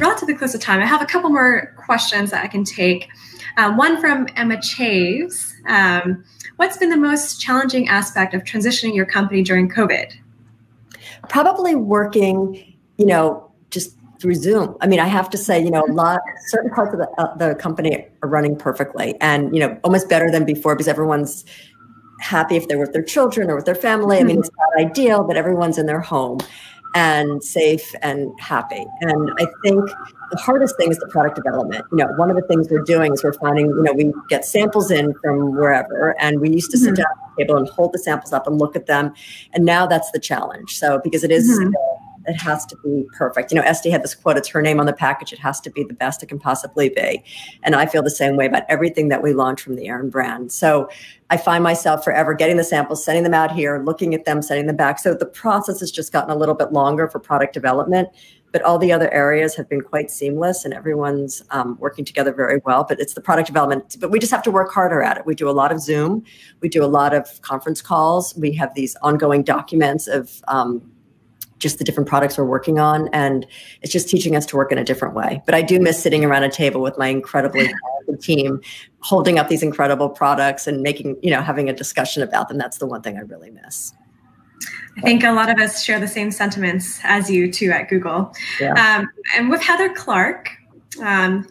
relatively close to time. I have a couple more questions that I can take. One from Emma Chaves. What's been the most challenging aspect of transitioning your company during COVID? probably working, you know, just through Zoom. I mean, I have to say, you know, certain parts of the company are running perfectly, and, you know, almost better than before, because everyone's happy if they're with their children or with their family. I mean, it's not ideal, but everyone's in their home and safe and happy. And I think the hardest thing is the product development. You know, one of the things we're doing is we're finding, you know, we get samples in from wherever, and we used to sit down at the table and hold the samples up and look at them. And now that's the challenge. So because it is, it has to be perfect. You know, Estée had this quote, it's her name on the package. It has to be the best it can possibly be. And I feel the same way about everything that we launch from the Aerin brand. So I find myself forever getting the samples, sending them out here, looking at them, sending them back. So the process has just gotten a little bit longer for product development, but all the other areas have been quite seamless, and everyone's working together very well. But it's the product development, but we just have to work harder at it. We do a lot of Zoom. We do a lot of conference calls. We have these ongoing documents of, just the different products we're working on. And it's just teaching us to work in a different way. But I do miss sitting around a table with my incredibly talented team, holding up these incredible products and making, you know, having a discussion about them. That's the one thing I really miss. I think a lot of us share the same sentiments as you too at Google. Yeah. And with Heather Clark,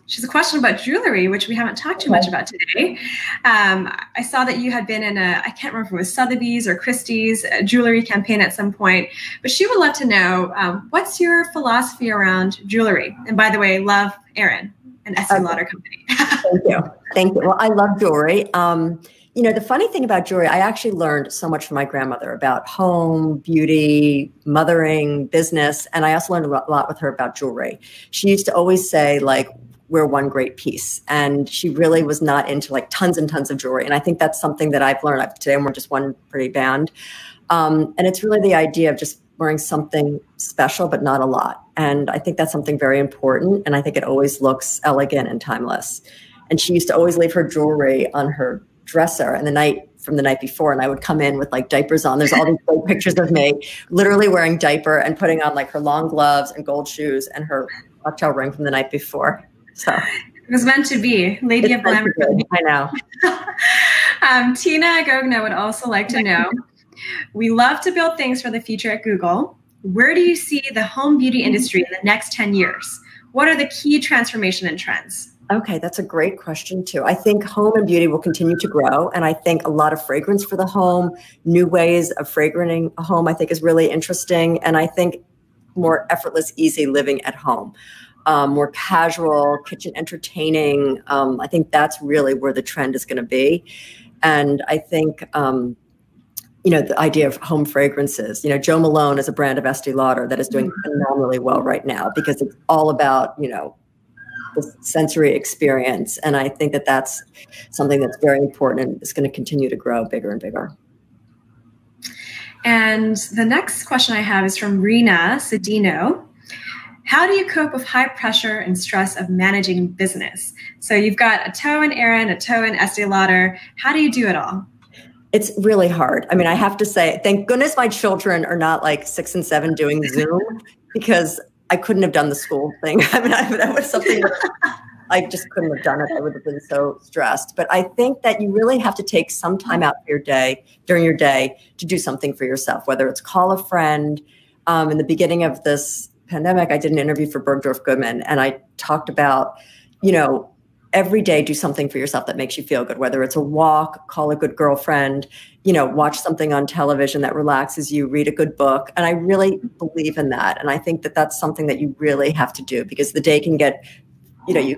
she's a question about jewelry, which we haven't talked too much about today. I saw that you had been in a, I can't remember if it was Sotheby's or Christie's, a jewelry campaign at some point, but she would love to know, what's your philosophy around jewelry? And by the way, love Aerin and Estée Lauder company. Thank you. Thank you. Well, I love jewelry. You know, the funny thing about jewelry, I actually learned so much from my grandmother about home, beauty, mothering, business. And I also learned a lot with her about jewelry. She used to always say, like, we're one great piece. And she really was not into like tons and tons of jewelry. And I think that's something that I've learned. Today, and we're just one pretty band. And it's really the idea of just wearing something special, but not a lot. And I think that's something very important. And I think it always looks elegant and timeless. And she used to always leave her jewelry on her dresser and the night from the night before, and I would come in with like diapers on. There's all these great pictures of me literally wearing diaper and putting on like her long gloves and gold shoes and her cocktail ring from the night before. So it was meant to be. Lady of Glamour. I know. Tina Gogna would also like to know, we love to build things for the future at Google. Where do you see the home beauty industry in the next 10 years? What are the key transformation and trends? Okay, that's a great question too. I think home and beauty will continue to grow. And I think a lot of fragrance for the home, new ways of fragrancing a home, I think is really interesting. And I think more effortless, easy living at home, more casual, kitchen entertaining. I think that's really where the trend is going to be. And I think, you know, the idea of home fragrances, you know, Jo Malone is a brand of Estée Lauder that is doing phenomenally well right now because it's all about, you know, sensory experience. And I think that that's something that's very important and is going to continue to grow bigger and bigger. And the next question I have is from Rena Sedino. How do you cope with high pressure and stress of managing business? So you've got a toe in Aerin, a toe in Estée Lauder. How do you do it all? It's really hard. I mean, I have to say, thank goodness my children are not like 6 and 7 doing Zoom because I couldn't have done the school thing. I mean, that was something that I just couldn't have done it. I would have been so stressed. But I think that you really have to take some time out of your day, during your day, to do something for yourself, whether it's call a friend. In the beginning of this pandemic, I did an interview for Bergdorf Goodman, and I talked about, you know, every day do something for yourself that makes you feel good, whether it's a walk, call a good girlfriend, you know, watch something on television that relaxes you, read a good book. And I really believe in that. And I think that that's something that you really have to do because the day can get, you know,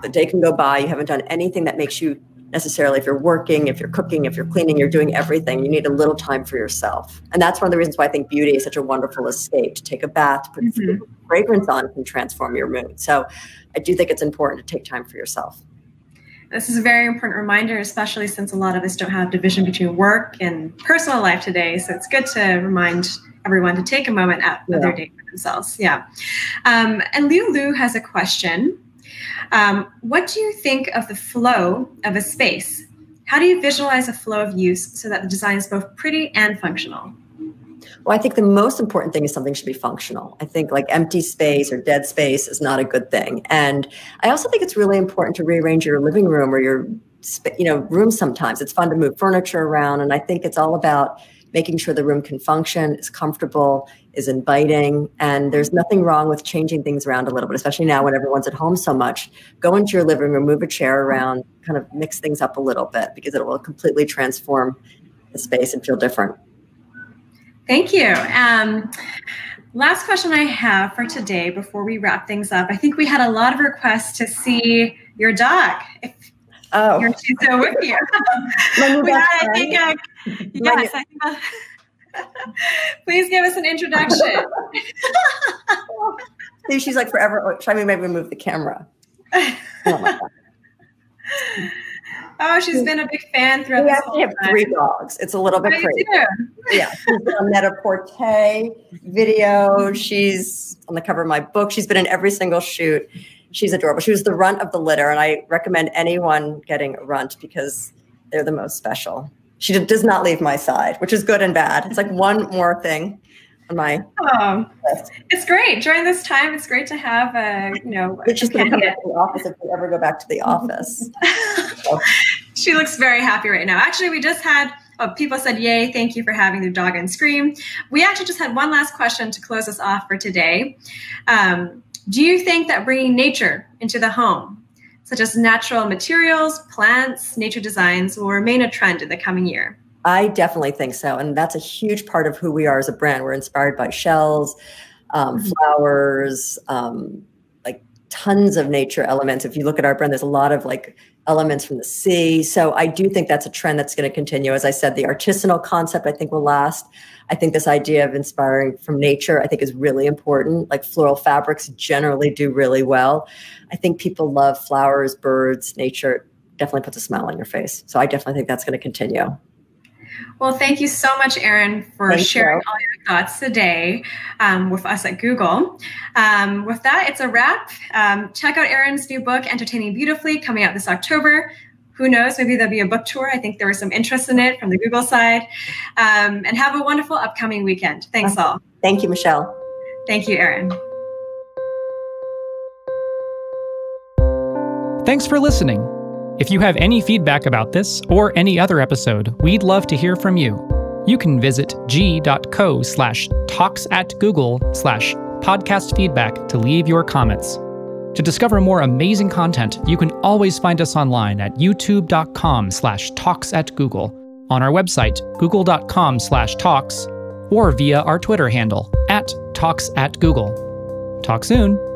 the day can go by. You haven't done anything that makes you necessarily, if you're working, if you're cooking, if you're cleaning, you're doing everything. You need a little time for yourself. And that's one of the reasons why I think beauty is such a wonderful escape. To take a bath, put fragrance on can transform your mood. So I do think it's important to take time for yourself. This is a very important reminder, especially since a lot of us don't have division between work and personal life today. So it's good to remind everyone to take a moment out of their day for themselves. Yeah. And Liu Lu has a question. What do you think of the flow of a space? How do you visualize a flow of use so that the design is both pretty and functional? Well, I think the most important thing is something should be functional. I think like empty space or dead space is not a good thing. And I also think it's really important to rearrange your living room or your room sometimes. It's fun to move furniture around. And I think it's all about making sure the room can function, is comfortable, is inviting. And there's nothing wrong with changing things around a little bit, especially now when everyone's at home so much. Go into your living room, move a chair around, kind of mix things up a little bit, because it will completely transform the space and feel different. Thank you. Last question I have for today before we wrap things up. I think we had a lot of requests to see your dog. Oh, she's so with you. Please give us an introduction. She's like forever. Try me, maybe move the camera. Oh, my God. Oh, she's been a big fan throughout this whole time. We actually have 3 dogs. It's a little bit crazy. Yeah, she's been on Net-a-Porter video. She's on the cover of my book. She's been in every single shoot. She's adorable. She was the runt of the litter, and I recommend anyone getting a runt because they're the most special. She does not leave my side, which is good and bad. It's like one more thing on my list. It's great. During this time, it's great to have a, you know, it's just going to come back to the office if we ever go back to the office. So. She looks very happy right now. Actually, we just had people said, yay, thank you for having the dog on screen. We actually just had one last question to close us off for today. Do you think that bringing nature into the home, such as natural materials, plants, nature designs, will remain a trend in the coming year? I definitely think so. And that's a huge part of who we are as a brand. We're inspired by shells, flowers, like tons of nature elements. If you look at our brand, there's a lot of like elements from the sea. So I do think that's a trend that's going to continue. As I said, the artisanal concept I think will last. I think this idea of inspiring from nature, I think is really important. Like floral fabrics generally do really well. I think people love flowers, birds, nature. Definitely puts a smile on your face. So I definitely think that's going to continue. Well, thank you so much, Aerin, for sharing all your thoughts today with us at Google. With that, it's a wrap. Check out Aerin's new book, Entertaining Beautifully, coming out this October. Who knows, maybe there'll be a book tour. I think there was some interest in it from the Google side. And have a wonderful upcoming weekend. Thanks all. Thank you, Michelle. Thank you, Aerin. Thanks for listening. If you have any feedback about this or any other episode, we'd love to hear from you. You can visit g.co/talks@google/podcastfeedback to leave your comments. To discover more amazing content, you can always find us online at youtube.com/talks@google, on our website, google.com/talks, or via our Twitter handle, @talks@google. Talk soon.